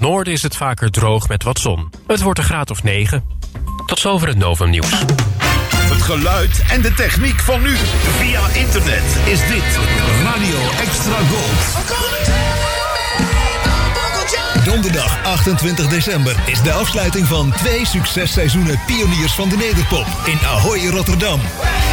het noorden is het vaker droog met wat zon. Het wordt een graad of 9. Tot zover het Novum Nieuws. Het geluid en de techniek van nu. Via internet is dit Radio Extra Gold. Donderdag 28 december is de afsluiting van 2 successeizoenen Pioniers van de Nederpop in Ahoy, Rotterdam.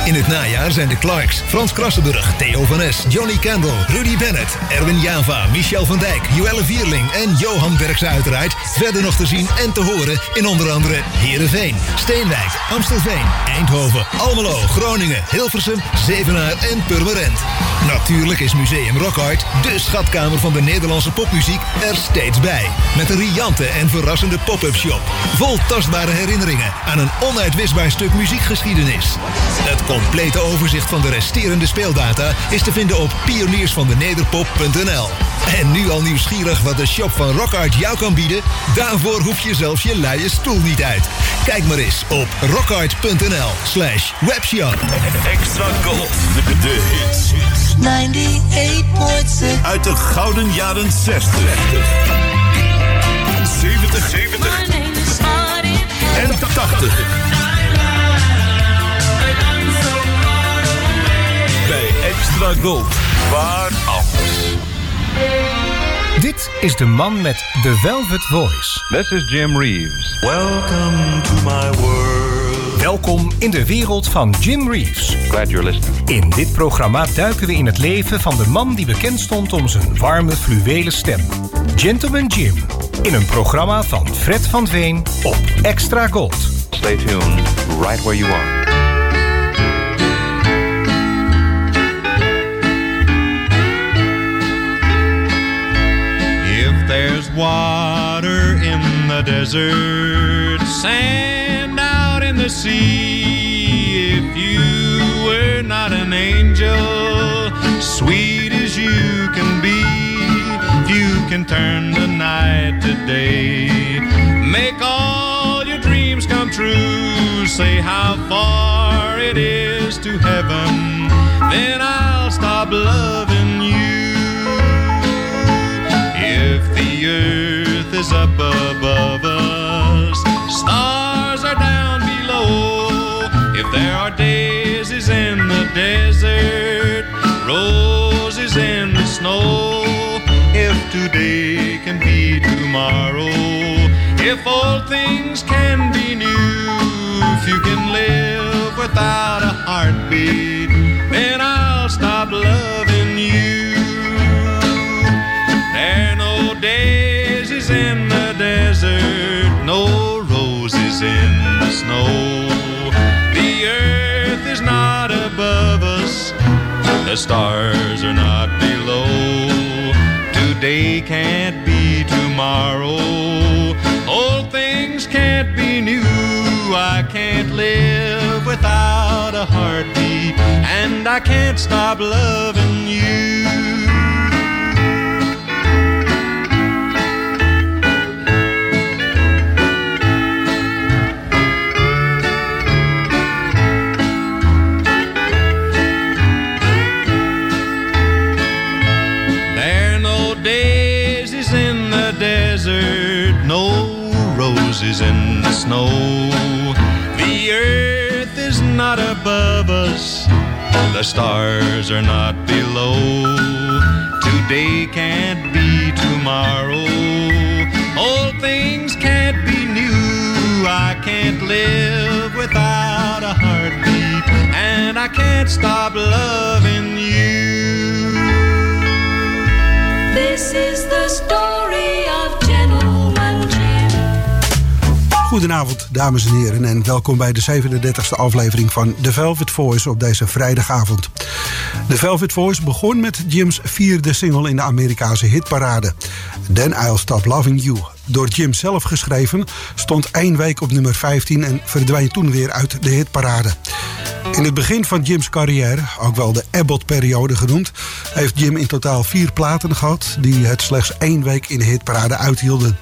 In het najaar zijn de Clarks, Frans Krassenburg, Theo van S., Johnny Kendall, Rudy Bennett, Erwin Java, Michel van Dijk, Joelle Vierling en Johan Werks uiteraard verder nog te zien en te horen in onder andere Heerenveen, Steenwijk, Amstelveen, Eindhoven, Almelo, Groningen, Hilversum, Zevenaar en Purmerend. Natuurlijk is Museum Rockhart, de schatkamer van de Nederlandse popmuziek, er steeds bij. Met een riante en verrassende pop-up shop. Vol tastbare herinneringen aan een onuitwisbaar stuk muziekgeschiedenis. Het complete overzicht van de resterende speeldata is te vinden op pioniersvandennederpop.nl. En nu al nieuwsgierig wat de shop van Rockhart jou kan bieden? Daarvoor hoef je zelfs je luie stoel niet uit. Kijk maar eens op rockhart.nl/webshop. Extra Gold, de hits. 98.6 uit de gouden jaren 60. 70 en 80 bij Extra Gold. Waar anders. Dit is de man met de Velvet Voice. This is Jim Reeves. Welcome to my world. Welkom in de wereld van Jim Reeves. Glad you're listening. In dit programma duiken we in het leven van de man die bekend stond om zijn warme fluwelen stem. Gentleman Jim. In een programma van Fred van Veen op Extra Gold. Stay tuned, right where you are. If there's water in the desert, sand out in the sea, if you were not an angel, sweet as you can be, you can turn the night to day. Make all your dreams come true. Say how far it is to heaven. Then I'll stop loving you. If the earth is up above us, stars are down below. If there are daisies in the desert, roses in the snow, if today can be tomorrow, if old things can be new, if you can live without a heartbeat, then I'll stop loving you. There are no daisies in the desert, no roses in the snow. The earth is not above us, the stars are not below. Today can't be tomorrow, old things can't be new. I can't live without a heartbeat, and I can't stop loving you. Roses in the snow. The earth is not above us, the stars are not below. Today can't be tomorrow, old things can't be new. I can't live without a heartbeat, and I can't stop loving you. This is the story of Gentleman Jim. Goedenavond, dames en heren, en welkom bij de 37e aflevering van The Velvet Voice op deze vrijdagavond. The Velvet Voice begon met Jim's vierde single in de Amerikaanse hitparade. Then I'll Stop Loving You. Door Jim zelf geschreven, stond één week op nummer 15 en verdween toen weer uit de hitparade. In het begin van Jim's carrière, ook wel de Abbott-periode genoemd, heeft Jim in totaal 4 platen gehad die het slechts 1 week in de hitparade uithielden.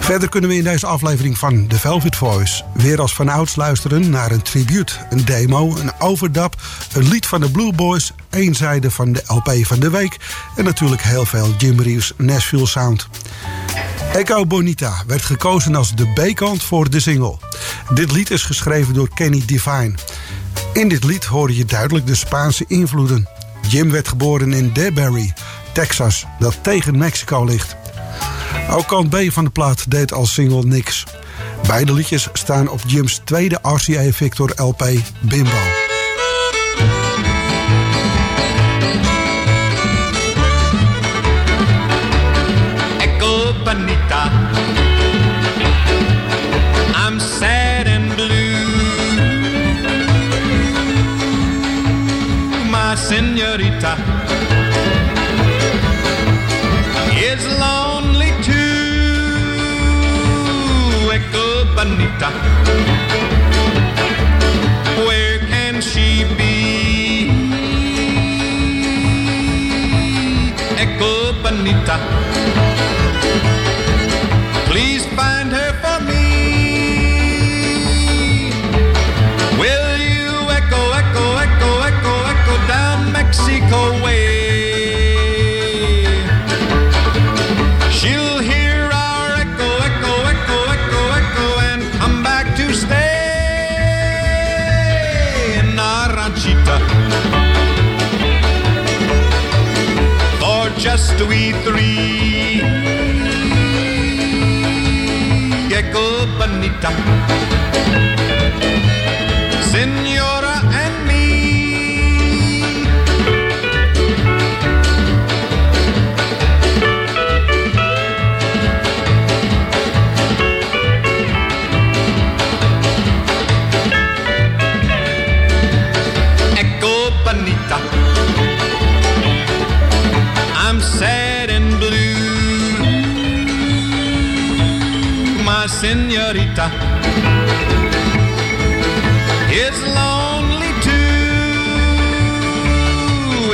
Verder kunnen we in deze aflevering van The Velvet Voice weer als vanouds luisteren naar een tribute, een demo, een overdub, een lied van de Blue Boys, één zijde van de LP van de week en natuurlijk heel veel Jim Reeves Nashville Sound. Echo Bonita werd gekozen als de B-kant voor de single. Dit lied is geschreven door Kenny Divine. In dit lied hoorde je duidelijk de Spaanse invloeden. Jim werd geboren in Danbury, Texas, dat tegen Mexico ligt. Ook kant B van de plaat deed als single niks. Beide liedjes staan op Jim's tweede RCA Victor LP, Bimbo. Bonita, I'm sad and blue, my señorita is lonely too. Echo Bonita, where can she be? Echo Bonita, please find her for me. Will you echo, echo, echo, echo, echo down Mexico way? She'll hear our echo, echo, echo, echo, echo and come back to stay in our ranchita for just we three. Echo Bonita, Senora and me. Echo Bonita, I'm sad and blue, señorita is lonely too.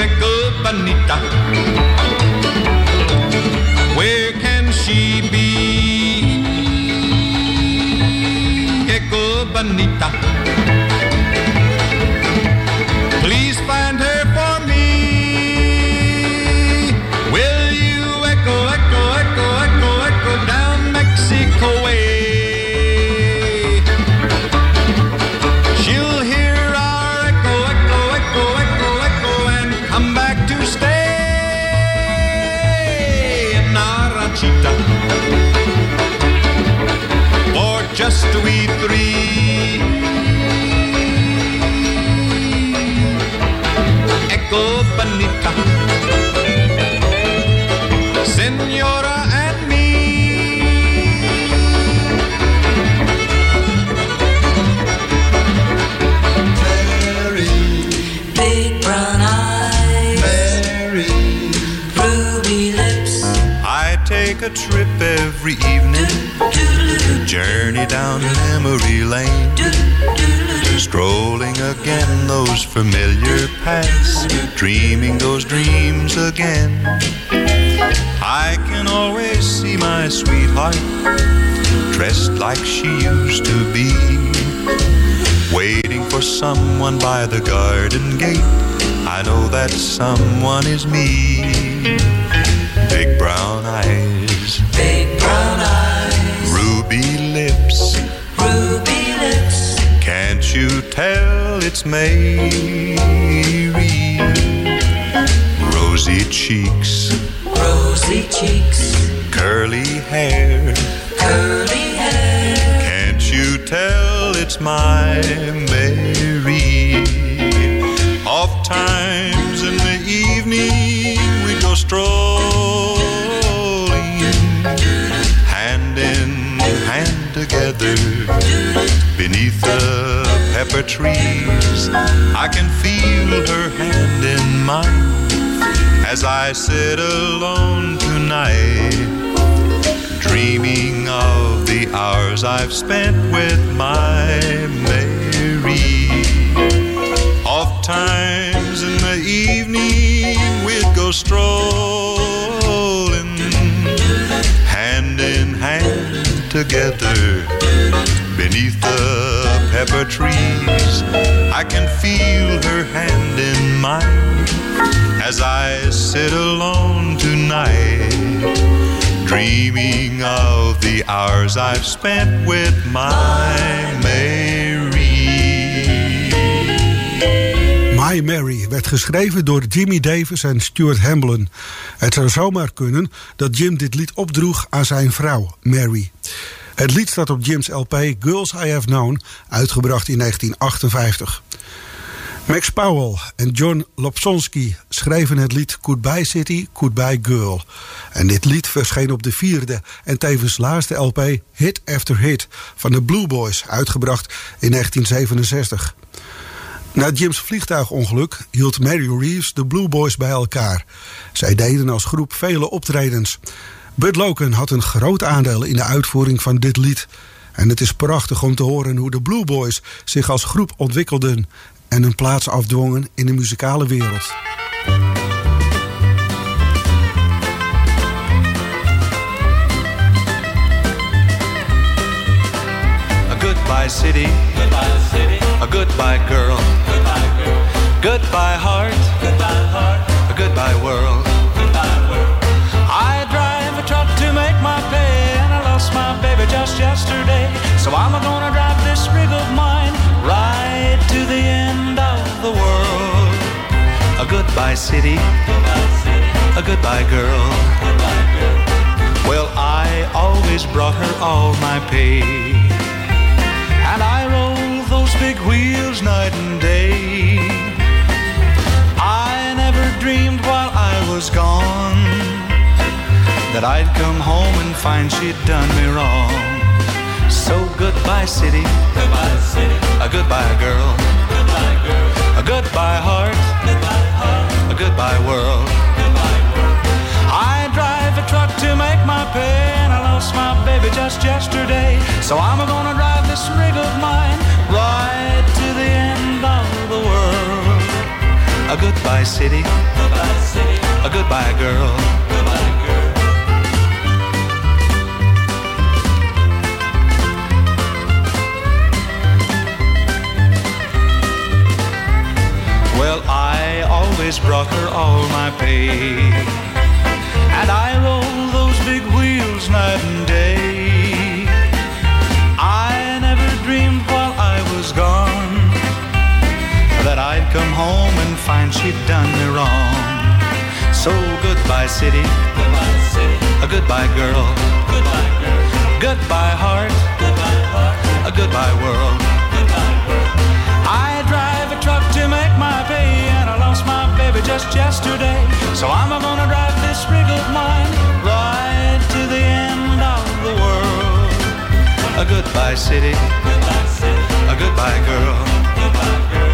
Echo Bonita, where can she be? Echo Bonita, please find her for me. Will you echo, echo, echo, echo, echo down Mexico way? Or just we three. Echo Bonita, Senora and me. Mary, big brown eyes. Mary, ruby lips. I take a trip every evening, journey down memory lane, strolling again those familiar paths, dreaming those dreams again. I can always see my sweetheart dressed like she used to be, waiting for someone by the garden gate. I know that someone is me. Big brown eyes, big brown eyes, ruby lips, ruby lips. Can't you tell it's Mary? Rosy cheeks, rosy cheeks, curly hair, curly hair. Can't you tell it's my Mary? Oft times in the evening we go stroll, together beneath the pepper trees. I can feel her hand in mine as I sit alone tonight, dreaming of the hours I've spent with my Mary. Oft times in the evening we'd go strolling, hand in hand together beneath the pepper trees. I can feel her hand in mine as I sit alone tonight, dreaming of the hours I've spent with my Mary. My Mary werd geschreven door Jimmy Davis en Stuart Hamblen. Het zou zomaar kunnen dat Jim dit lied opdroeg aan zijn vrouw, Mary. Het lied staat op Jim's LP Girls I Have Known, uitgebracht in 1958. Max Powell en John Lopsonski schreven het lied Goodbye City, Goodbye Girl. En dit lied verscheen op de vierde en tevens laatste LP Hit After Hit van de Blue Boys, uitgebracht in 1967. Na Jim's vliegtuigongeluk hield Mary Reeves de Blue Boys bij elkaar. Zij deden als groep vele optredens. Bud Loken had een groot aandeel in de uitvoering van dit lied. En het is prachtig om te horen hoe de Blue Boys zich als groep ontwikkelden en hun plaats afdwongen in de muzikale wereld. A goodbye city, goodbye city. A goodbye girl, goodbye girl. Goodbye heart, goodbye heart. A goodbye world, goodbye world. I drive a truck to make my pay, and I lost my baby just yesterday. So I'm gonna drive this rig of mine right to the end of the world. A goodbye city, goodbye city. A goodbye girl, goodbye girl. Well, I always brought her all my pay, and I rolled those big wheels night and day. I never dreamed while I was gone that I'd come home and find she'd done me wrong. So goodbye city, goodbye city. A goodbye girl, goodbye girl. A goodbye heart, goodbye heart. A goodbye world, goodbye world. I drive a truck to make my pay, and I lost my baby just yesterday. So I'm gonna drive this rig of mine right to the end of the world. A goodbye city, goodbye city. A goodbye girl, goodbye girl. Well, I always brought her all my pay, and I rolled those big wheels night and day. I never dreamed while I was gone that I'd come home and find she'd done me wrong. So goodbye city, goodbye city. A goodbye girl, goodbye girl. Goodbye heart, goodbye heart. A goodbye world, goodbye world. I drive a truck to make my pay, and I lost my baby just yesterday. So I'm gonna drive this rig of mine right to the end of the world. A goodbye city, goodbye city. A goodbye girl, goodbye girl.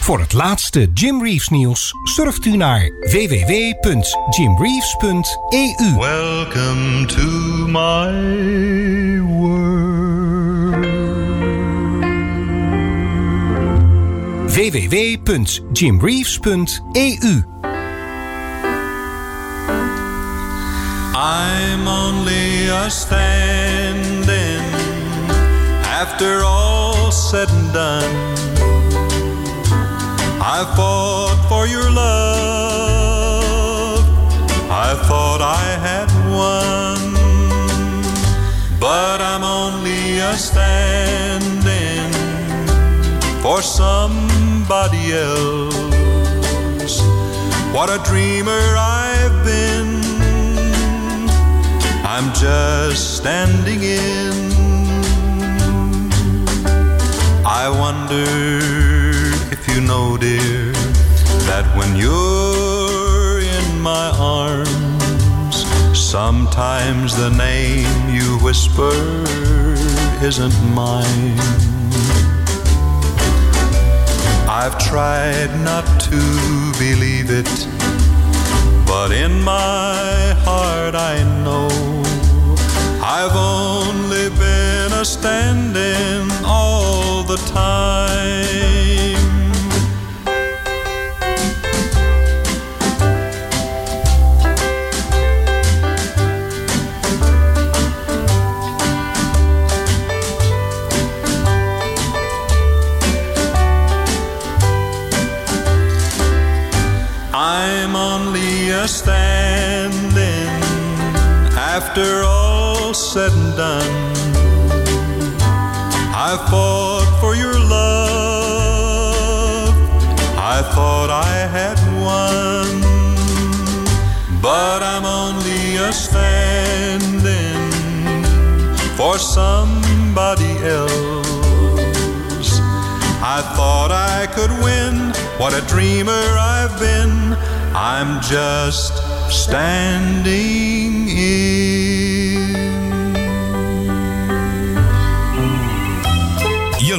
Voor het laatste Jim Reeves nieuws surft u naar www.jimreeves.eu. Welcome to my world. www.jimreeves.eu. I'm only a stand-in after all said and done. I fought for your love, I thought I had won, but I'm only a stand-in for somebody else. What a dreamer I've been, I'm just standing in. I wonder if you know, dear, that when you're in my arms, sometimes the name you whisper isn't mine. I've tried not to believe it, but in my heart I know I've only been a stand-in all the time. a standing after all said and done. I fought for your love, I thought I had won, but I'm only a standing for somebody else. I thought I could win, what a dreamer I've been, I'm just standing in. Je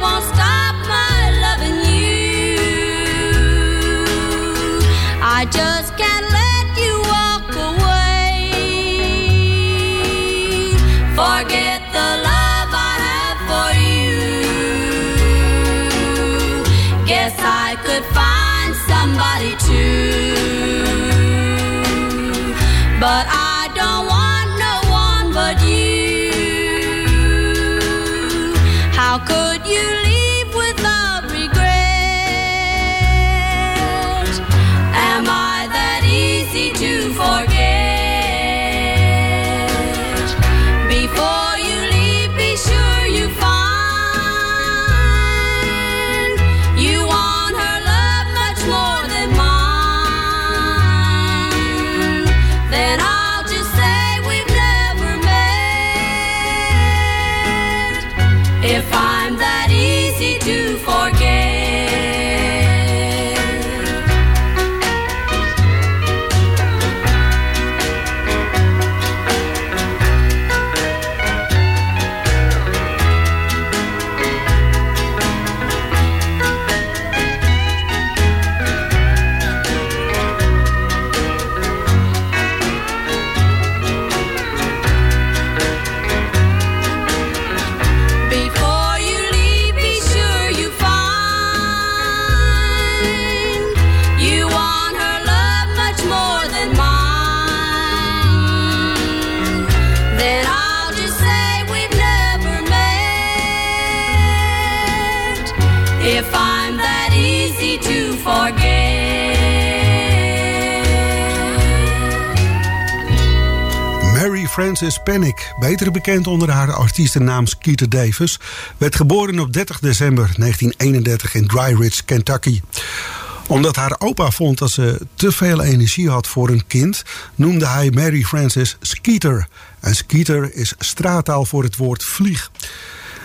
won't stop my loving you. I just can't let you walk away. Forget the love. Yes, I could find somebody too, but I don't want no one but you. How could you leave without regret? Am I that easy to forget? Frances Panic, beter bekend onder haar artiestennaam Skeeter Davis, werd geboren op 30 december 1931 in Dry Ridge, Kentucky. Omdat haar opa vond dat ze te veel energie had voor een kind, noemde hij Mary Frances Skeeter. En Skeeter is straattaal voor het woord vlieg.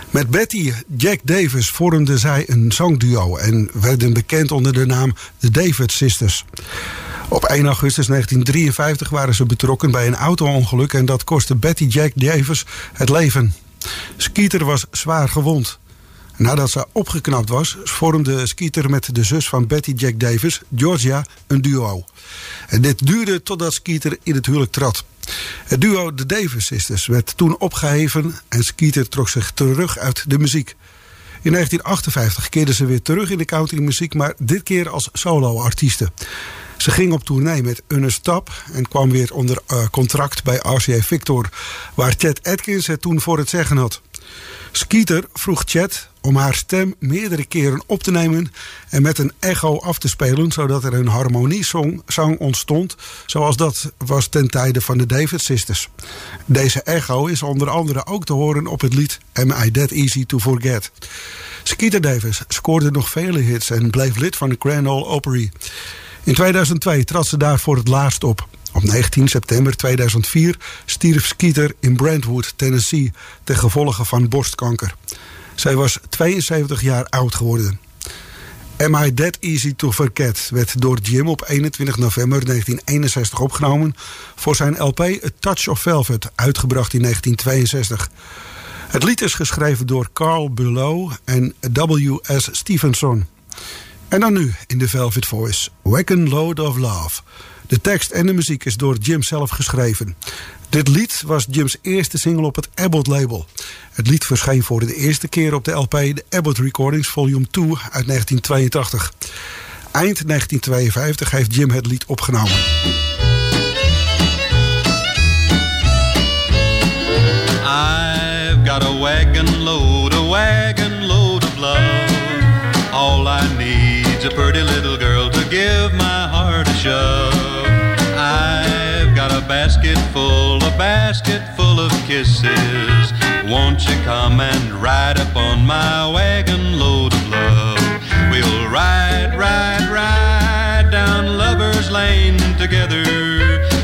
Met Betty Jack Davis vormde zij een zangduo en werden bekend onder de naam de Davis Sisters. Op 1 augustus 1953 waren ze betrokken bij een auto-ongeluk en dat kostte Betty Jack Davis het leven. Skeeter was zwaar gewond. Nadat ze opgeknapt was, vormde Skeeter met de zus van Betty Jack Davis, Georgia, een duo. En dit duurde totdat Skeeter in het huwelijk trad. Het duo The Davis Sisters werd toen opgeheven en Skeeter trok zich terug uit de muziek. In 1958 keerde ze weer terug in de countrymuziek, maar dit keer als solo-artieste. Ze ging op tournee met Ernest Tubb en kwam weer onder contract bij RCA Victor, waar Chet Atkins het toen voor het zeggen had. Skeeter vroeg Chet om haar stem meerdere keren op te nemen en met een echo af te spelen, zodat er een harmoniezang ontstond, zoals dat was ten tijde van de Davis Sisters. Deze echo is onder andere ook te horen op het lied Am I That Easy to Forget. Skeeter Davis scoorde nog vele hits en bleef lid van de Grand Ole Opry. In 2002 trad ze daar voor het laatst op. Op 19 september 2004 stierf Skeeter in Brentwood, Tennessee, ten gevolge van borstkanker. Zij was 72 jaar oud geworden. Am I That Easy to Forget werd door Jim op 21 november 1961 opgenomen voor zijn LP A Touch of Velvet, uitgebracht in 1962. Het lied is geschreven door Carl Bulow en W.S. Stevenson. En dan nu in de Velvet Voice, Wagon Load of Love. De tekst en de muziek is door Jim zelf geschreven. Dit lied was Jim's eerste single op het Abbott-label. Het lied verscheen voor de eerste keer op de LP de Abbott Recordings Volume 2 uit 1982. Eind 1952 heeft Jim het lied opgenomen. I've got a wagon load of love. All I need's a pretty little girl to give my heart a shove. I've got a basket full of kisses. Won't you come and ride up on my wagon load of love? We'll ride down Lover's Lane together,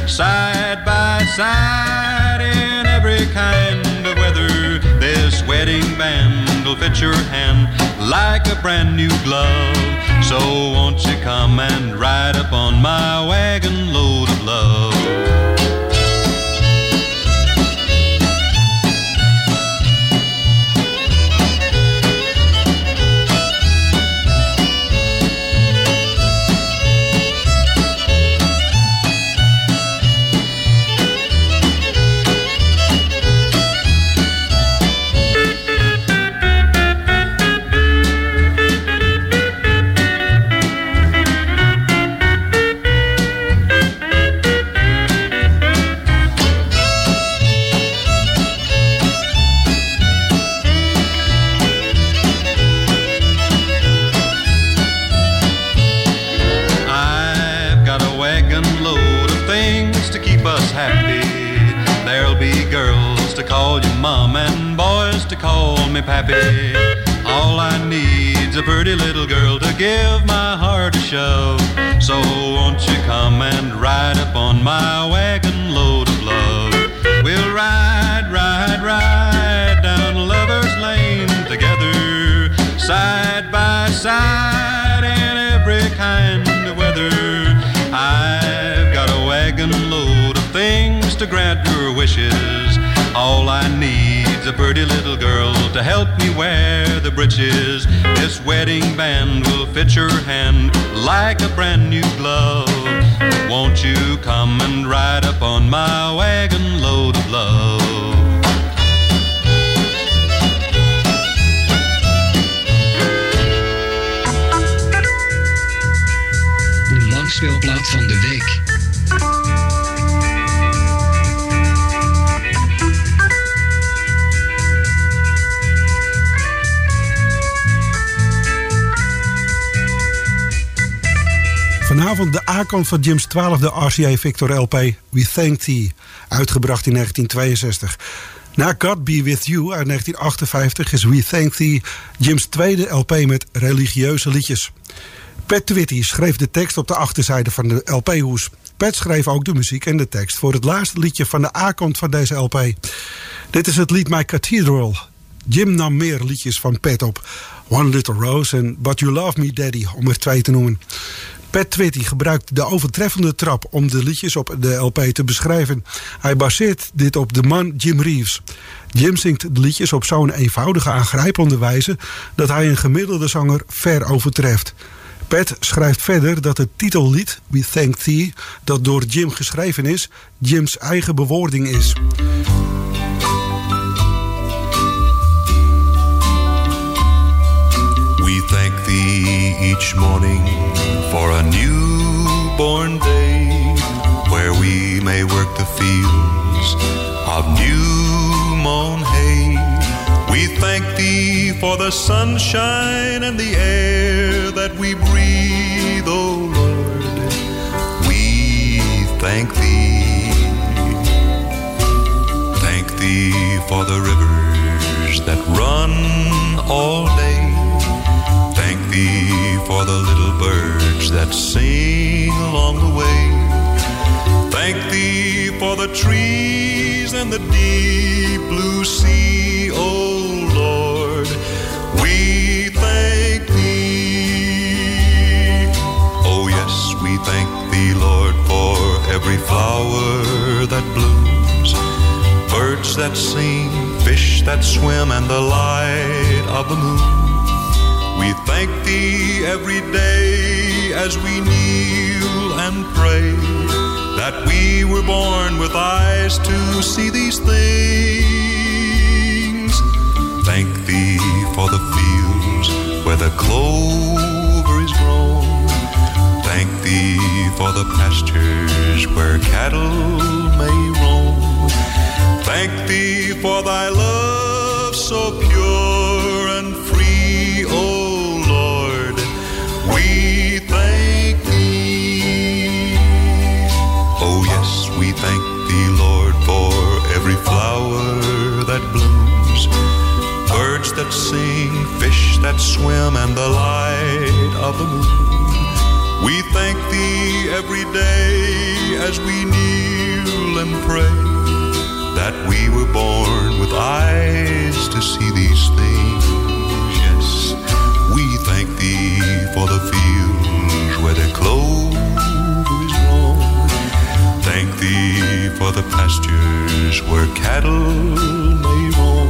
side by side in every kind of weather. This wedding band will fit your hand like a brand new glove. So won't you come and ride up on my wagon load of love? Pappy, all I need's a pretty little girl to give my heart a shove. So won't you come and ride up on my wagon load of love? We'll ride down Lover's Lane together, side by side in every kind of weather. I've got a wagon load of things to grant your wishes. All I need's a pretty little girl to help me wear the breeches. This wedding band will fit your hand like a brand new glove. Won't you come and ride up on my wagon load of love? De langspeelplaat van de week. Vanavond de A-kant van Jim's 12e RCA Victor LP We Thank Thee, uitgebracht in 1962. Na God Be With You uit 1958 is We Thank Thee Jim's tweede LP met religieuze liedjes. Pat Twitty schreef de tekst op de achterzijde van de LP-hoes. Pat schreef ook de muziek en de tekst voor het laatste liedje van de A-kant van deze LP. Dit is het lied My Cathedral. Jim nam meer liedjes van Pat op. One Little Rose en But You Love Me Daddy, om er twee te noemen. Pat Twitty gebruikt de overtreffende trap om de liedjes op de LP te beschrijven. Hij baseert dit op de man Jim Reeves. Jim zingt de liedjes op zo'n eenvoudige, aangrijpende wijze dat hij een gemiddelde zanger ver overtreft. Pat schrijft verder dat het titellied We Thank Thee, dat door Jim geschreven is, Jim's eigen bewoording is. We thank Thee each morning for a newborn day, where we may work the fields of new mown hay. We thank Thee for the sunshine and the air that we breathe, O Lord. We thank Thee for the rivers that run all day. Thank Thee for the little birds that sing along the way. Thank Thee for the trees and the deep blue sea, O Lord. We thank Thee. Oh yes, we thank Thee, Lord, for every flower that blooms, birds that sing, fish that swim, and the light of the moon. We thank Thee every day as we kneel and pray, that we were born with eyes to see these things. Thank Thee for the fields where the clover is grown. Thank Thee for the pastures where cattle may roam. Thank Thee for Thy love so pure and free, O Lord, we thank Thee. Oh yes, we thank Thee, Lord, for every flower that blooms, birds that sing, fish that swim, and the light of the moon. We thank Thee every day as we kneel and pray, that we were born with eyes to see these things. Yes, we thank Thee for the fields where the clover is grown. Thank Thee for the pastures where cattle may roam.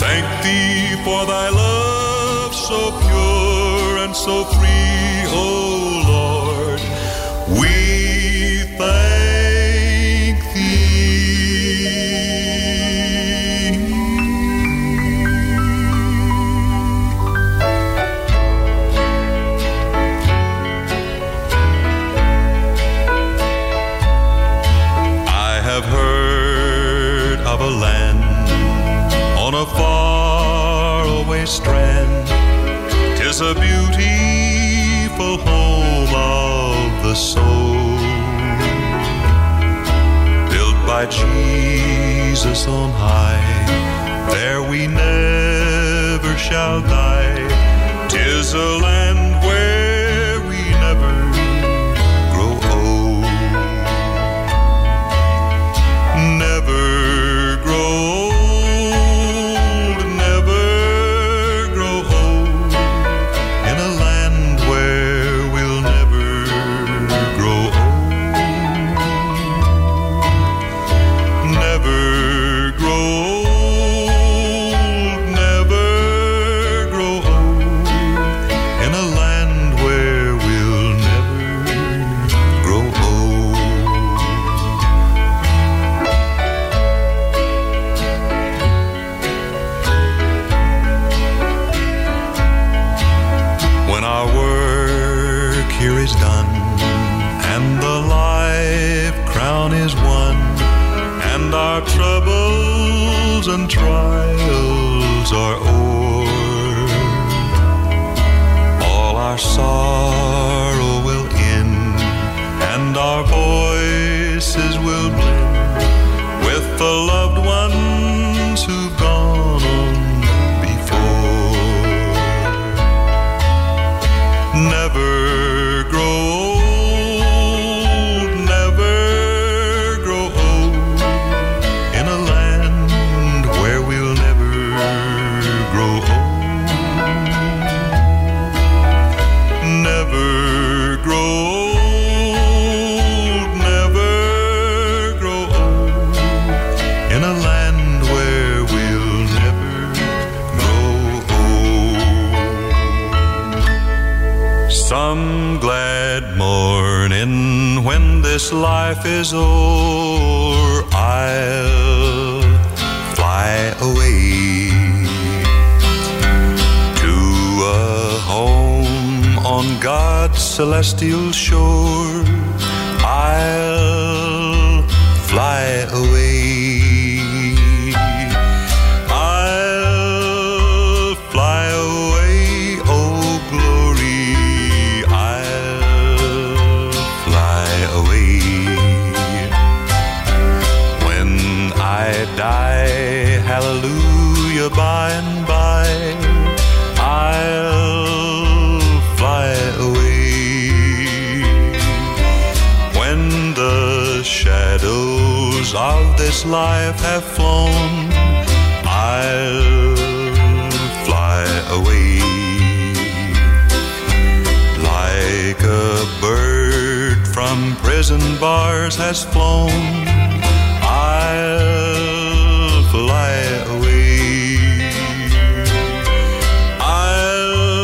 Thank Thee for Thy love so pure and so free, O Lord, we thank. Strand, 'tis a beautiful home of the soul, built by Jesus on high. There we never shall die. 'Tis a land where we never grow old. Never grow old. And trials are o'er, all our sorrow will end, and our voices will blend with the loved ones who've gone on before. Never grow old. This life is o'er, I'll fly away to a home on God's celestial shore. I'll fly away. Hallelujah, by and by, I'll fly away. When the shadows of this life have flown, I'll fly away. Like a bird from prison bars has flown, I'll fly away. I'll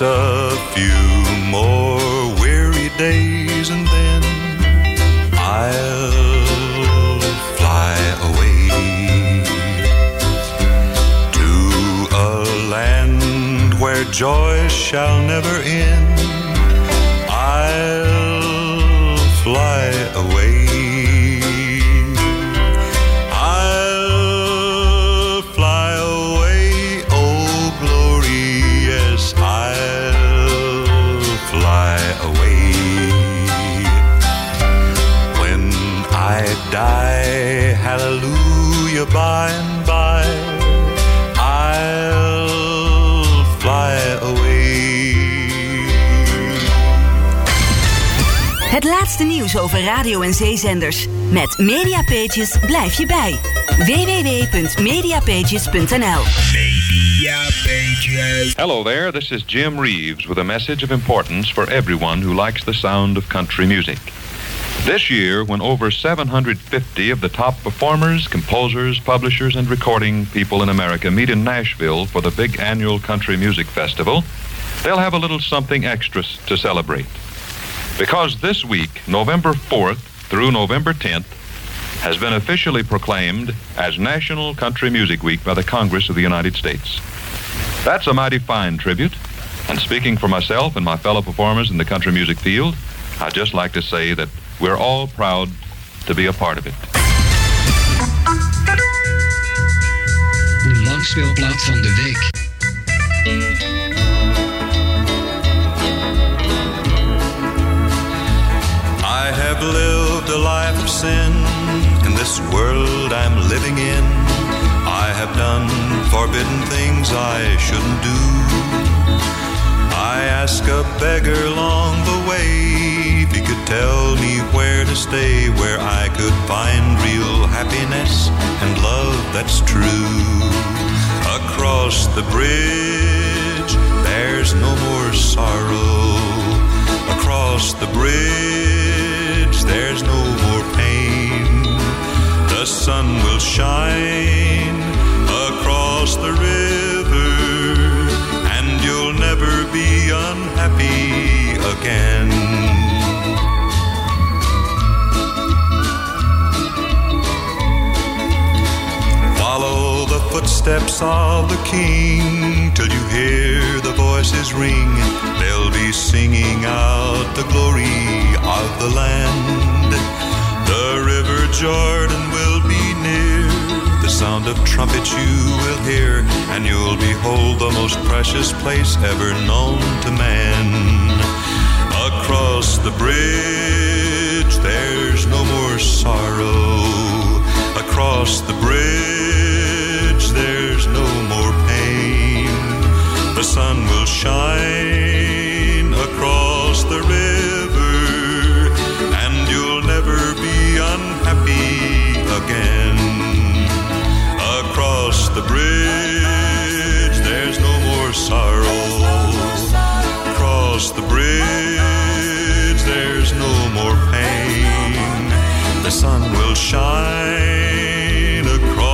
Just a few more weary days and then I'll fly away to a land where joy shall never end. I'll fly away. Die, hallelujah, by and by, I'll fly away. Het laatste nieuws over radio- en zeezenders. Met Mediapages blijf je bij. www.mediapages.nl. Hello there, this is Jim Reeves with a message of importance for everyone who likes the sound of country music. This year, when over 750 of the top performers, composers, publishers, and recording people in America meet in Nashville for the big annual Country Music Festival, they'll have a little something extra to celebrate. Because this week, November 4th through November 10th, has been officially proclaimed as National Country Music Week by the Congress of the United States. That's a mighty fine tribute, and speaking for myself and my fellow performers in the country music field, I'd just like to say that we're all proud to be a part of it. De langspeelplaat van de week. I have lived a life of sin in this world I'm living in. I have done forbidden things I shouldn't do. I ask a beggar along the way if he could tell me where to stay, where I could find real happiness and love that's true. Across the bridge, there's no more sorrow. Across the bridge, there's no more pain. The sun will shine across the river, and you'll never be unhappy again. Follow the footsteps of the King till you hear the voices ring. They'll be singing out the glory of the land. The River Jordan will be near. The sound of trumpets you will hear, and you'll behold the most precious place ever known to man. Across the bridge, there's no more sorrow. Across the bridge, there's no more pain. The sun will shine across the river, and you'll never be unhappy again. Across the bridge, there's no more sorrow. Across the bridge, there's no more pain. The sun will shine across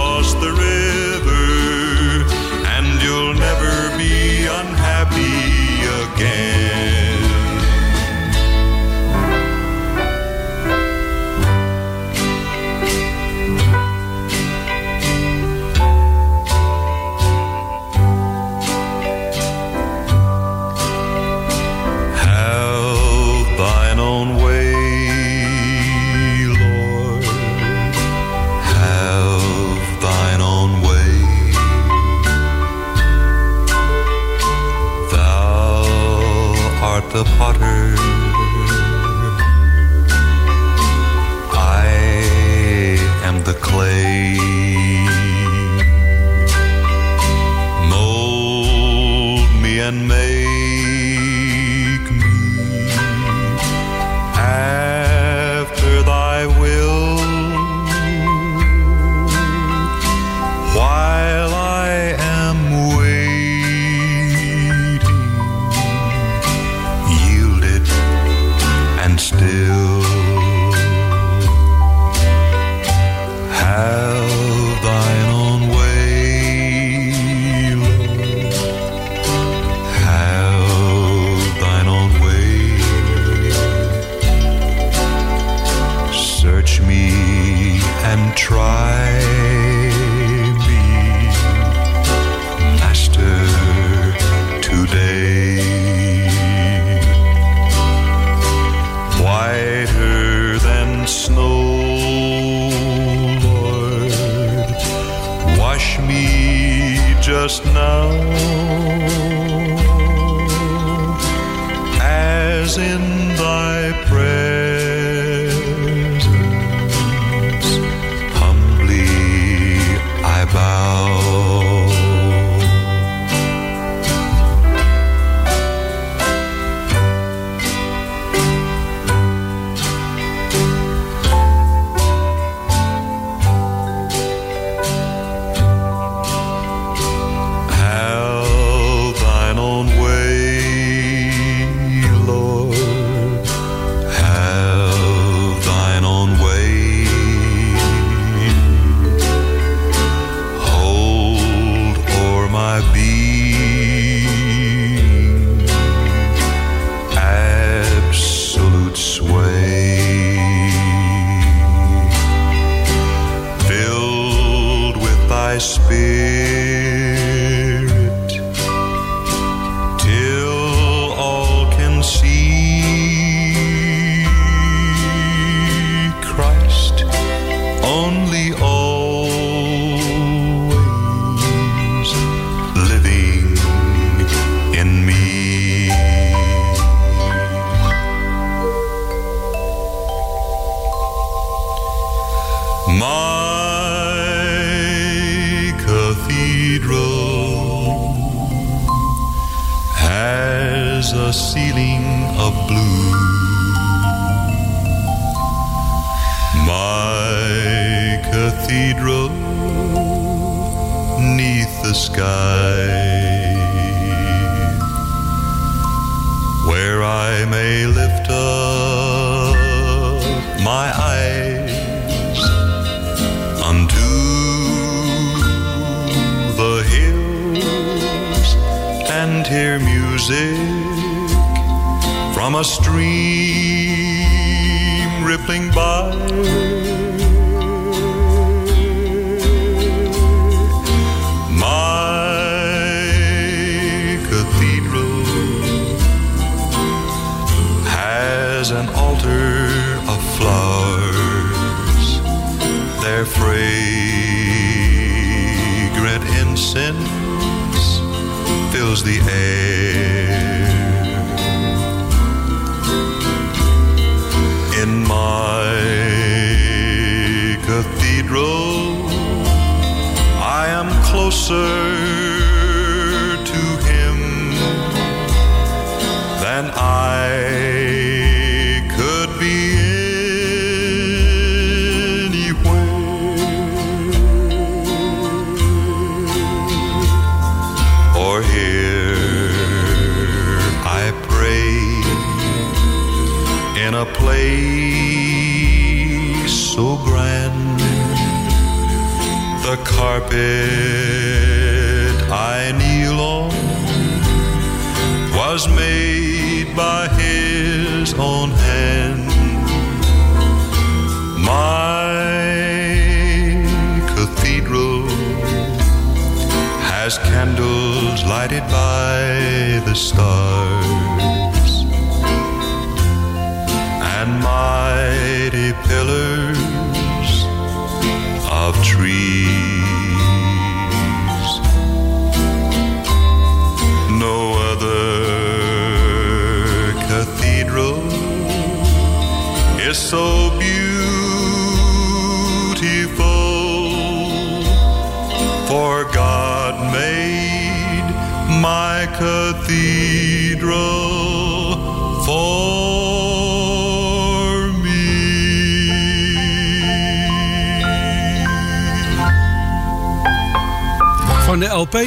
and try me, master, today. Whiter than snow, Lord, wash me just now, as in thy prayer.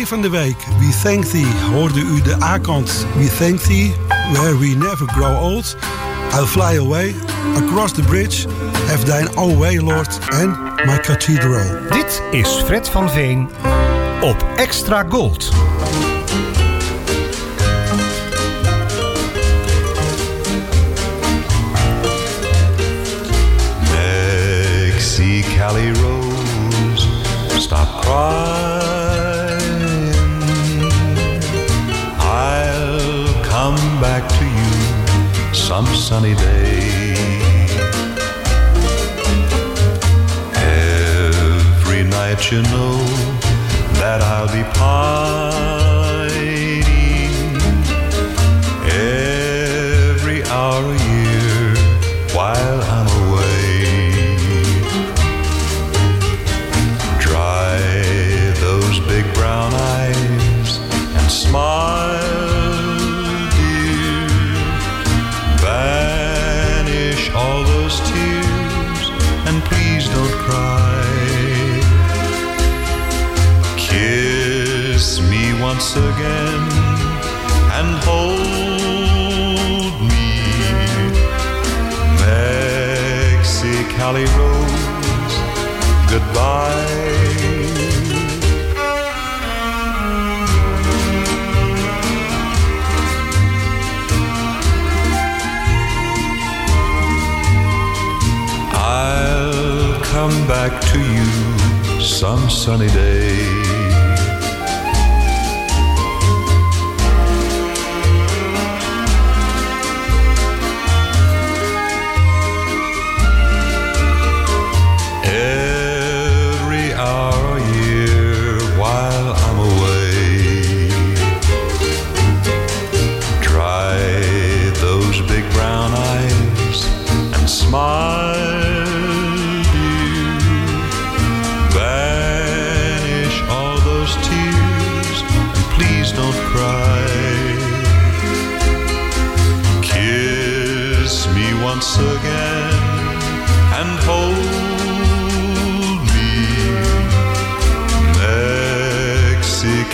Van de week, We Thank Thee, hoorde u de A-kant. We Thank Thee, Where We Never Grow Old, I'll Fly Away, Across the Bridge, Have Thine Own Way, Lord, en My Cathedral. Dit is Fred van Veen op Extra Gold. Mexico. Cali Rose, stop crying. I'll come back to you some sunny day. Every night you know that I'll be pining. Every hour a year while I'm once again and hold me, Mexicali Rose, goodbye. I'll come back to you some sunny day.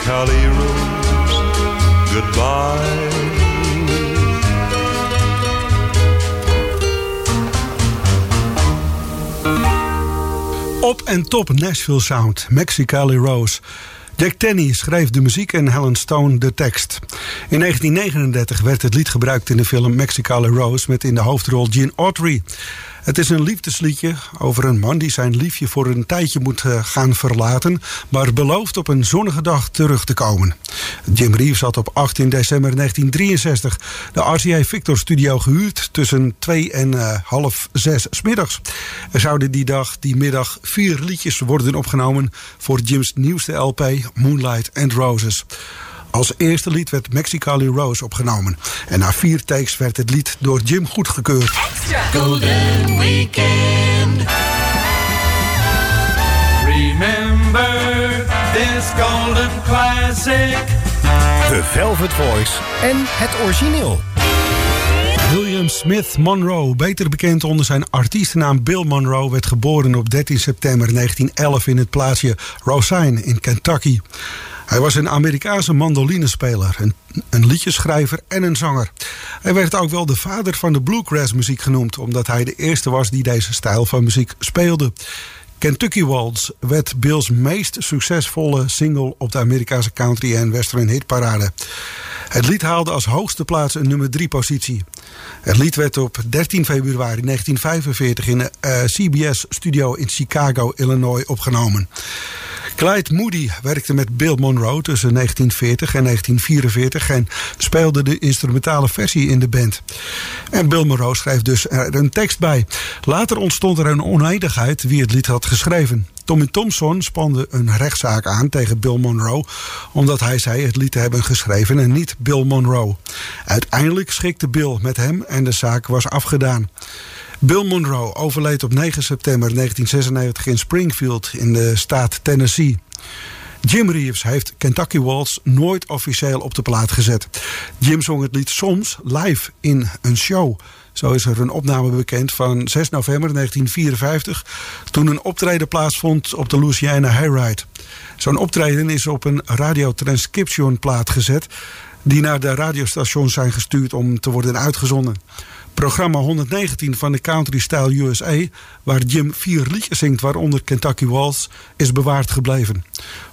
Cali Rose, goodbye. Op en top Nashville Sound, Mexicali Rose. Jack Tenney schreef de muziek en Helen Stone de tekst. In 1939 werd het lied gebruikt in de film Mexicali Rose met in de hoofdrol Gene Autry. Het is een liefdesliedje over een man die zijn liefje voor een tijdje moet gaan verlaten, maar belooft op een zonnige dag terug te komen. Jim Reeves had op 18 december 1963 de RCA Victor studio gehuurd tussen 2 en half 6 middags. Er zouden die middag 4 liedjes worden opgenomen voor Jim's nieuwste LP Moonlight and Roses. Als eerste lied werd Mexicali Rose opgenomen. En na 4 takes werd het lied door Jim goedgekeurd. Extra Golden Weekend. Remember this golden classic. The Velvet Voice en het origineel. William Smith Monroe, beter bekend onder zijn artiestennaam Bill Monroe, werd geboren op 13 september 1911 in het plaatsje Rosine in Kentucky. Hij was een Amerikaanse mandolinespeler, een liedjeschrijver en een zanger. Hij werd ook wel de vader van de bluegrassmuziek genoemd, omdat hij de eerste was die deze stijl van muziek speelde. Kentucky Waltz werd Bill's meest succesvolle single op de Amerikaanse country en western hitparade. Het lied haalde als hoogste plaats een nummer 3 positie. Het lied werd op 13 februari 1945 in de CBS studio in Chicago, Illinois opgenomen. Clyde Moody werkte met Bill Monroe tussen 1940 en 1944... en speelde de instrumentale versie in de band. En Bill Monroe schreef dus er een tekst bij. Later ontstond er een oneenigheid wie het lied had geschreven. Tommy Thompson spande een rechtszaak aan tegen Bill Monroe, omdat hij zei het lied te hebben geschreven en niet Bill Monroe. Uiteindelijk schikte Bill met hem en de zaak was afgedaan. Bill Monroe overleed op 9 september 1996 in Springfield in de staat Tennessee. Jim Reeves heeft Kentucky Waltz nooit officieel op de plaat gezet. Jim zong het lied soms live in een show. Zo is er een opname bekend van 6 november 1954... toen een optreden plaatsvond op de Louisiana Hayride. Zo'n optreden is op een radiotranscriptionplaat gezet, die naar de radiostations zijn gestuurd om te worden uitgezonden. Programma 119 van de Country Style USA, waar Jim 4 liedjes zingt, waaronder Kentucky Waltz, is bewaard gebleven.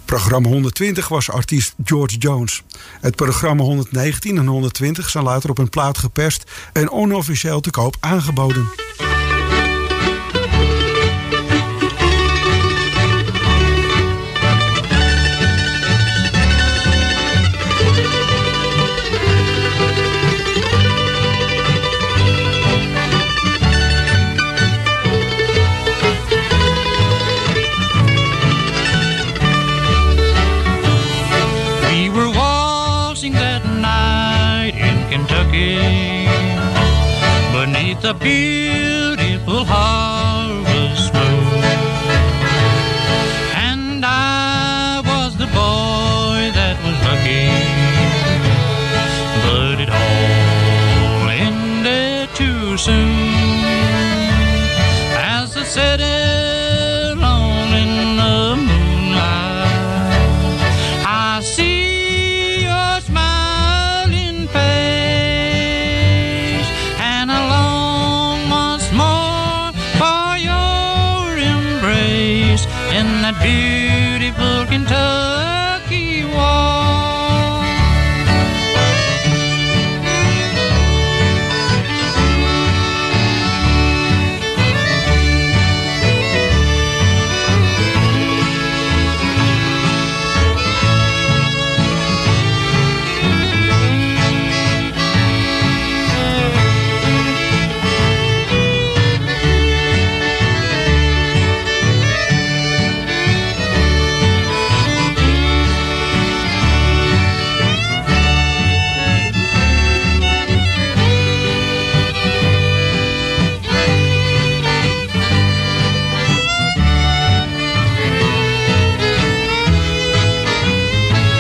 Programma 120 was artiest George Jones. Het programma 119 en 120 zijn later op een plaat geperst en onofficieel te koop aangeboden. at the beautiful harvest moon. And I was the boy that was lucky, but it all ended too soon. As the city beautiful Kentucky wall. Beneath the beautiful harvest moon, and I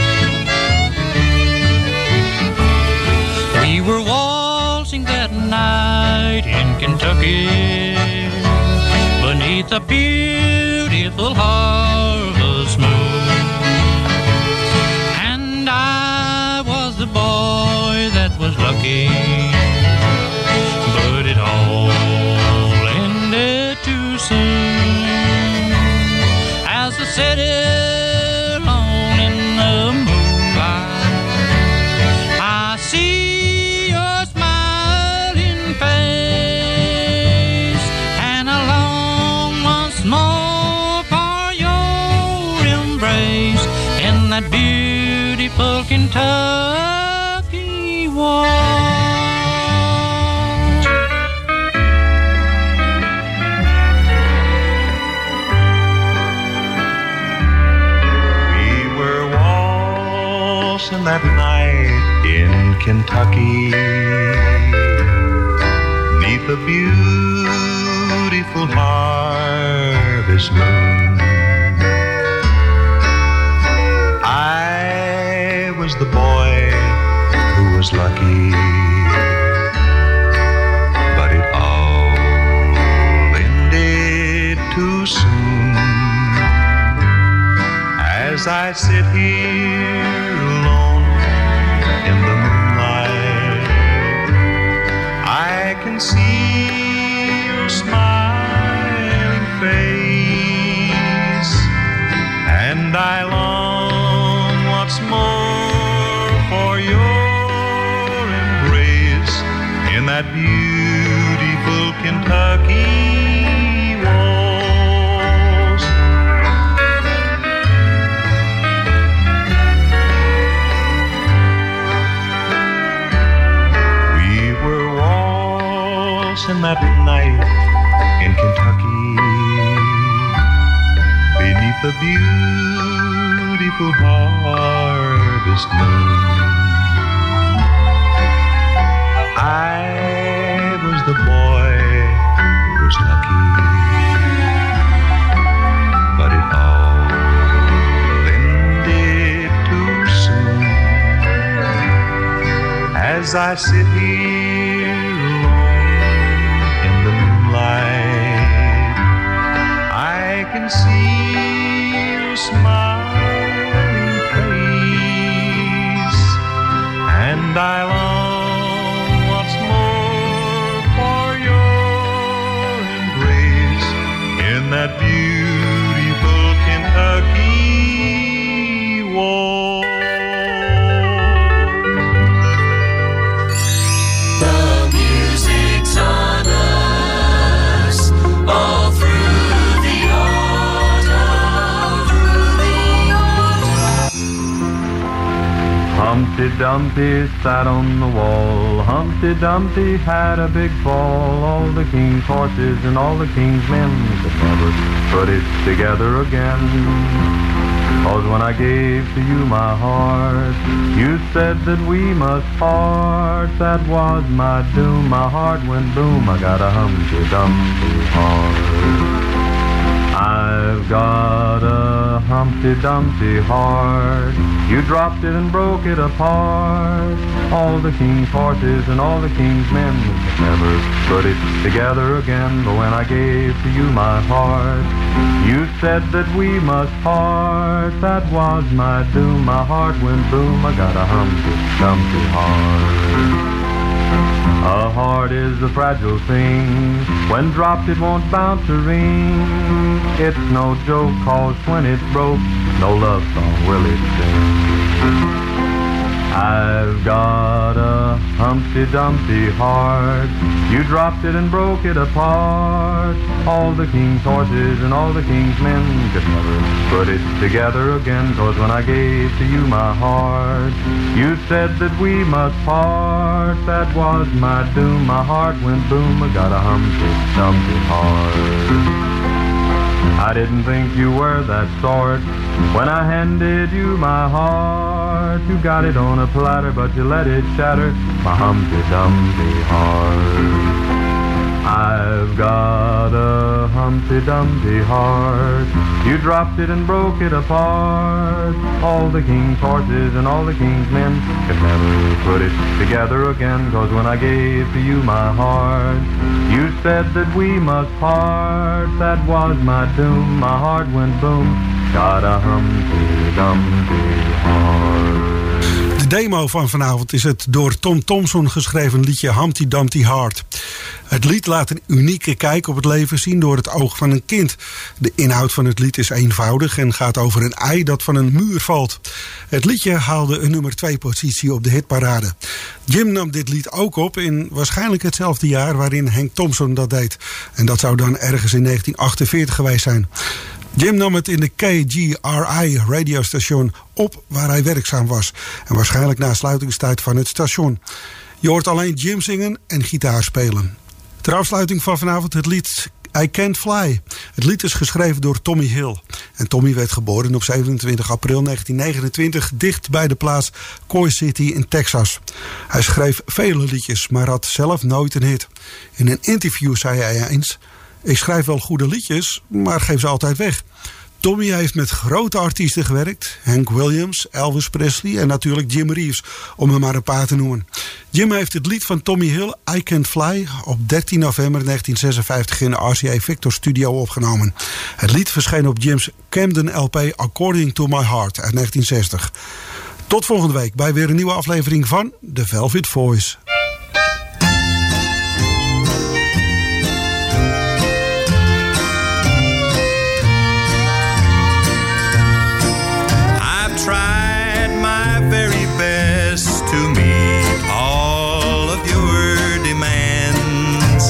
was the boy that was lucky, but it all ended too soon. As the city that beautiful Kentucky wall. We were waltzing that night in Kentucky, neath the beautiful harvest moon. I was the boy who was lucky, but it all ended too soon. As I sit here alone in the moonlight, I can see your smiling face, and I long more for your embrace in that beautiful Kentucky walls. We were waltzing that night in Kentucky beneath the beautiful harvest moon. I was the boy who was lucky, but it all ended too soon. As I sit here alone in the moonlight, I can see your smile and I long once more for your embrace in that beautiful Kentucky wall. The music's on us all through the autumn. Humpty Dumpty sat on the wall, Humpty Dumpty had a big fall. All the king's horses and all the king's men could never put it together again. 'Cause when I gave to you my heart, you said that we must part. That was my doom. My heart went boom. I got a humpty-dumpty heart. I've got a humpty-dumpty heart. You dropped it and broke it apart. All the king's horses and all the king's men could never put it together again. But when I gave to you my heart, you said that we must part. That was my doom. My heart went boom. I got a humpty-dumpty heart. A heart is a fragile thing. When dropped, it won't bounce or ring. It's no joke, 'cause when it's broke, no love song will it sing. I've got a humpty-dumpty heart. You dropped it and broke it apart. All the king's horses and all the king's men could never put it together again. 'Cause when I gave to you my heart, you said that we must part. That was my doom. My heart went boom. I got a humpty-dumpty heart. I didn't think you were that sort when I handed you my heart. You got it on a platter, but you let it shatter, my humpty-dumpty heart. I've got a humpty-dumpty heart. You dropped it and broke it apart. All the king's horses and all the king's men could never put it together again. 'Cause when I gave to you my heart, you said that we must part. That was my doom. My heart went boom. Got a humpty-dumpty heart. De demo van vanavond is het door Tom Thompson geschreven liedje Humpty Dumpty Heart. Het lied laat een unieke kijk op het leven zien door het oog van een kind. De inhoud van het lied is eenvoudig en gaat over een ei dat van een muur valt. Het liedje haalde een nummer 2 positie op de hitparade. Jim nam dit lied ook op in waarschijnlijk hetzelfde jaar waarin Hank Thompson dat deed. En dat zou dan ergens in 1948 geweest zijn. Jim nam het in de KGRI-radiostation op waar hij werkzaam was. En waarschijnlijk na sluitingstijd van het station. Je hoort alleen Jim zingen en gitaar spelen. Ter afsluiting van vanavond het lied I Can't Fly. Het lied is geschreven door Tommy Hill. En Tommy werd geboren op 27 april 1929... dicht bij de plaats Coy City in Texas. Hij schreef vele liedjes, maar had zelf nooit een hit. In een interview zei hij eens: ik schrijf wel goede liedjes, maar geef ze altijd weg. Tommy heeft met grote artiesten gewerkt. Hank Williams, Elvis Presley en natuurlijk Jim Reeves, om er maar een paar te noemen. Jim heeft het lied van Tommy Hill, I Can't Fly, op 13 november 1956 in de RCA Victor studio opgenomen. Het lied verscheen op Jim's Camden LP According to My Heart uit 1960. Tot volgende week bij weer een nieuwe aflevering van The Velvet Voice. Tried my very best to meet all of your demands.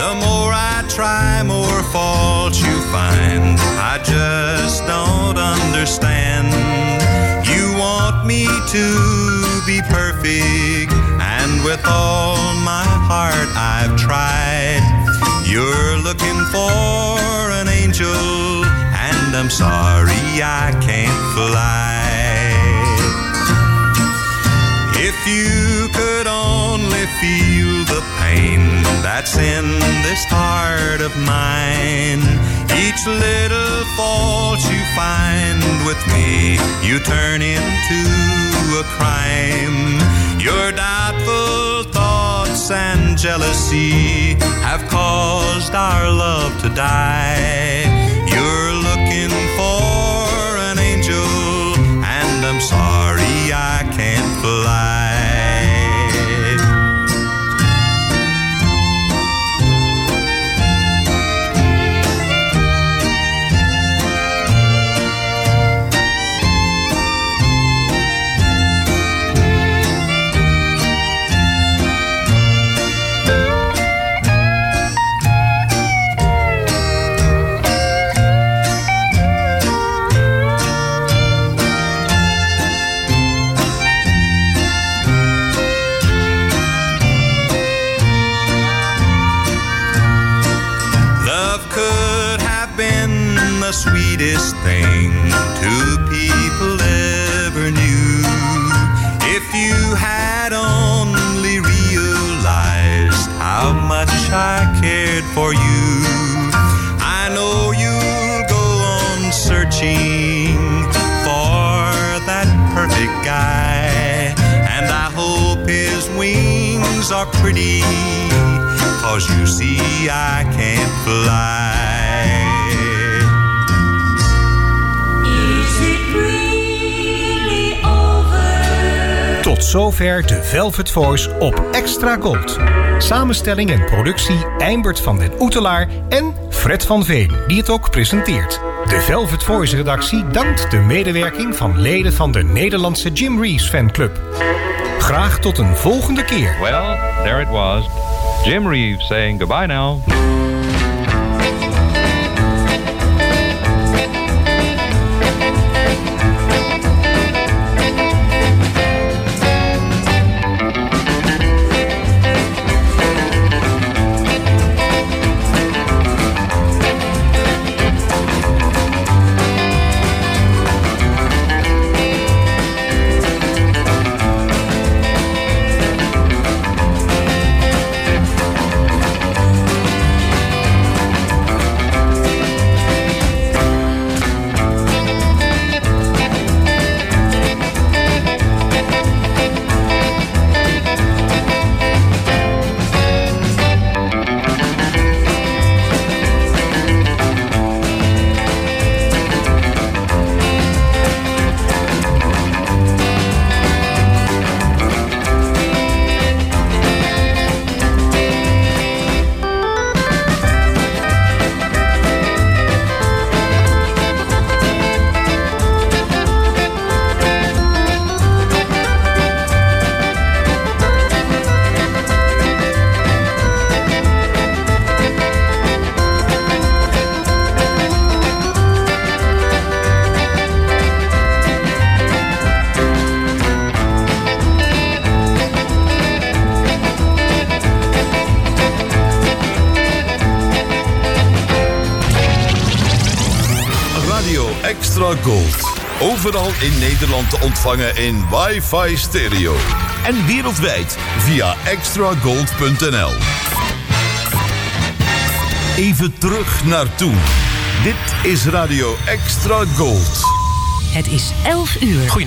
The more I try, more faults you find. I just don't understand. You want me to be perfect, and with all my heart I've tried. You're looking for an angel, and I'm sorry I can't fly. If you could only feel the pain that's in this heart of mine. Each little fault you find with me, you turn into a crime. Your doubtful thoughts and jealousy have caused our love to die. You're looking for an angel, and I'm sorry I can't fly. greatest thing two people ever knew. If you had only realized how much I cared for you. I know you'll go on searching for that perfect guy, and I hope his wings are pretty, 'cause you see I can't fly. Tot zover de Velvet Voice op Extra Gold. Samenstelling en productie Eimbert van den Oetelaar en Fred van Veen, die het ook presenteert. De Velvet Voice redactie dankt de medewerking van leden van de Nederlandse Jim Reeves fanclub. Graag tot een volgende keer. Well, there it was. Jim Reeves saying goodbye now. Gold. Overal in Nederland te ontvangen in wifi stereo. En wereldwijd via extragold.nl. Even terug naar toen. Dit is Radio Extra Gold. Het is 11 uur. Goedenavond.